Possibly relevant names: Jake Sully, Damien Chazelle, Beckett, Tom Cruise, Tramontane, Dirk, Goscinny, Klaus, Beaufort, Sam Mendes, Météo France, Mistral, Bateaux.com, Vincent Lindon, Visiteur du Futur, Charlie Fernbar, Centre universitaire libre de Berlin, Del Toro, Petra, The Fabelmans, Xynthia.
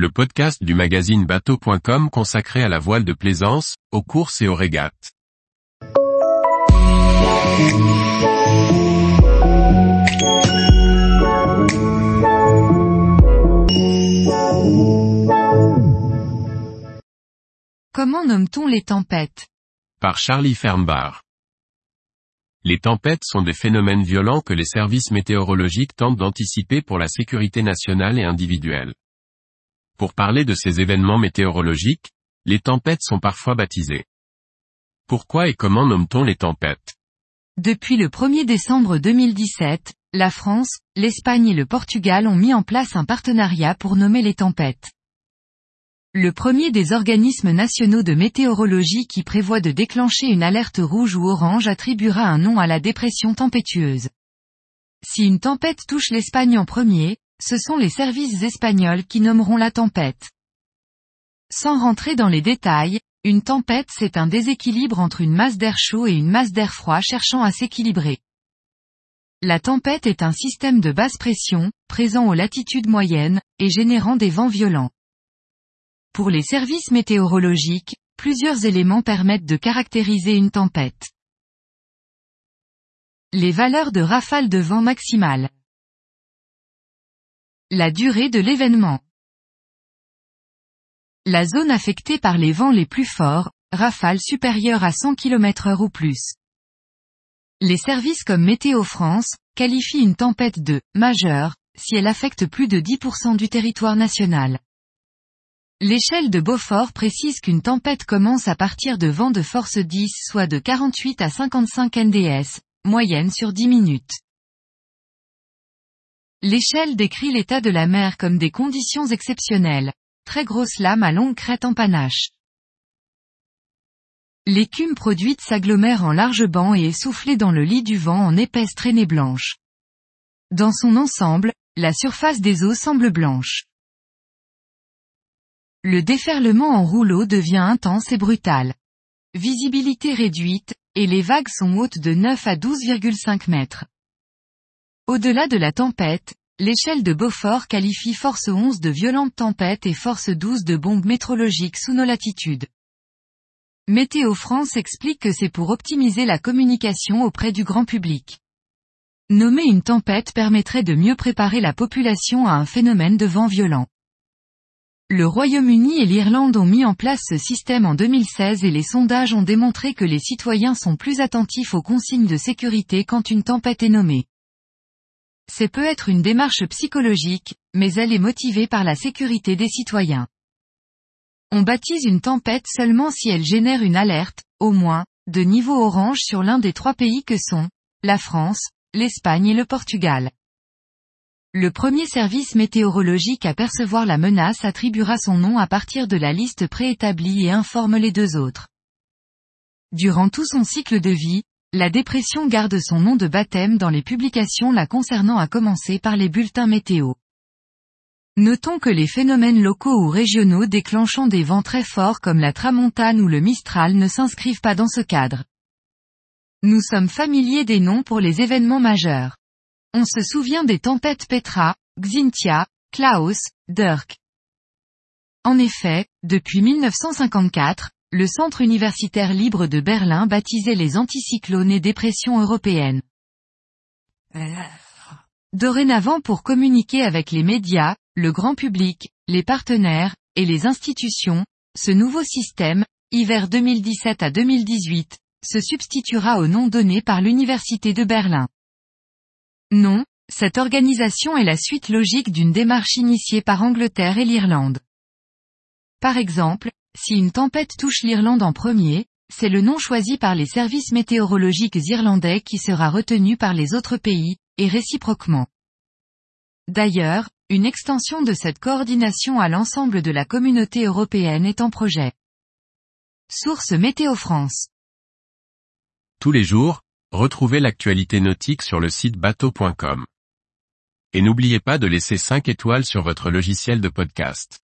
le podcast du magazine bateau.com consacré à la voile de plaisance, aux courses et aux régates. Comment nomme-t-on les tempêtes ? Par Charlie Fernbar. Les tempêtes sont des phénomènes violents que les services météorologiques tentent d'anticiper pour la sécurité nationale et individuelle. Pour parler de ces événements météorologiques, les tempêtes sont parfois baptisées. Pourquoi et comment nomme-t-on les tempêtes ? Depuis le 1er décembre 2017, la France, l'Espagne et le Portugal ont mis en place un partenariat pour nommer les tempêtes. Le premier des organismes nationaux de météorologie qui prévoit de déclencher une alerte rouge ou orange attribuera un nom à la dépression tempétueuse. Si une tempête touche l'Espagne en premier, ce sont les services espagnols qui nommeront la tempête. Sans rentrer dans les détails, une tempête c'est un déséquilibre entre une masse d'air chaud et une masse d'air froid cherchant à s'équilibrer. La tempête est un système de basse pression, présent aux latitudes moyennes, et générant des vents violents. Pour les services météorologiques, plusieurs éléments permettent de caractériser une tempête. Les valeurs de rafale de vent maximale. La durée de l'événement. La zone affectée par les vents les plus forts, rafales supérieures à 100 km/h ou plus. Les services comme Météo France qualifient une tempête de « majeure » si elle affecte plus de 10% du territoire national. L'échelle de Beaufort précise qu'une tempête commence à partir de vents de force 10 soit de 48 à 55 nds, moyenne sur 10 minutes. L'échelle décrit l'état de la mer comme des conditions exceptionnelles, très grosses lames à longue crête en panache. L'écume produite s'agglomère en larges bancs et est soufflée dans le lit du vent en épaisses traînées blanches. Dans son ensemble, la surface des eaux semble blanche. Le déferlement en rouleau devient intense et brutal. Visibilité réduite, et les vagues sont hautes de 9 à 12,5 mètres. Au-delà de la tempête, l'échelle de Beaufort qualifie force 11 de violente tempête et force 12 de bombe météorologique sous nos latitudes. Météo France explique que c'est pour optimiser la communication auprès du grand public. Nommer une tempête permettrait de mieux préparer la population à un phénomène de vent violent. Le Royaume-Uni et l'Irlande ont mis en place ce système en 2016 et les sondages ont démontré que les citoyens sont plus attentifs aux consignes de sécurité quand une tempête est nommée. C'est peut être une démarche psychologique, mais elle est motivée par la sécurité des citoyens. On baptise une tempête seulement si elle génère une alerte, au moins, de niveau orange sur l'un des trois pays que sont la France, l'Espagne et le Portugal. Le premier service météorologique à percevoir la menace attribuera son nom à partir de la liste préétablie et informe les deux autres. Durant tout son cycle de vie, la dépression garde son nom de baptême dans les publications la concernant à commencer par les bulletins météo. Notons que les phénomènes locaux ou régionaux déclenchant des vents très forts comme la Tramontane ou le Mistral ne s'inscrivent pas dans ce cadre. Nous sommes familiers des noms pour les événements majeurs. On se souvient des tempêtes Petra, Xynthia, Klaus, Dirk. En effet, depuis 1954, le Centre universitaire libre de Berlin baptisait les anticyclones et dépressions européennes. Dorénavant pour communiquer avec les médias, le grand public, les partenaires, et les institutions, ce nouveau système, hiver 2017 à 2018, se substituera au nom donné par l'Université de Berlin. Non, cette organisation est la suite logique d'une démarche initiée par Angleterre et l'Irlande. Par exemple, si une tempête touche l'Irlande en premier, c'est le nom choisi par les services météorologiques irlandais qui sera retenu par les autres pays, et réciproquement. D'ailleurs, une extension de cette coordination à l'ensemble de la communauté européenne est en projet. Source Météo France. Tous les jours, retrouvez l'actualité nautique sur le site bateau.com. Et n'oubliez pas de laisser 5 étoiles sur votre logiciel de podcast.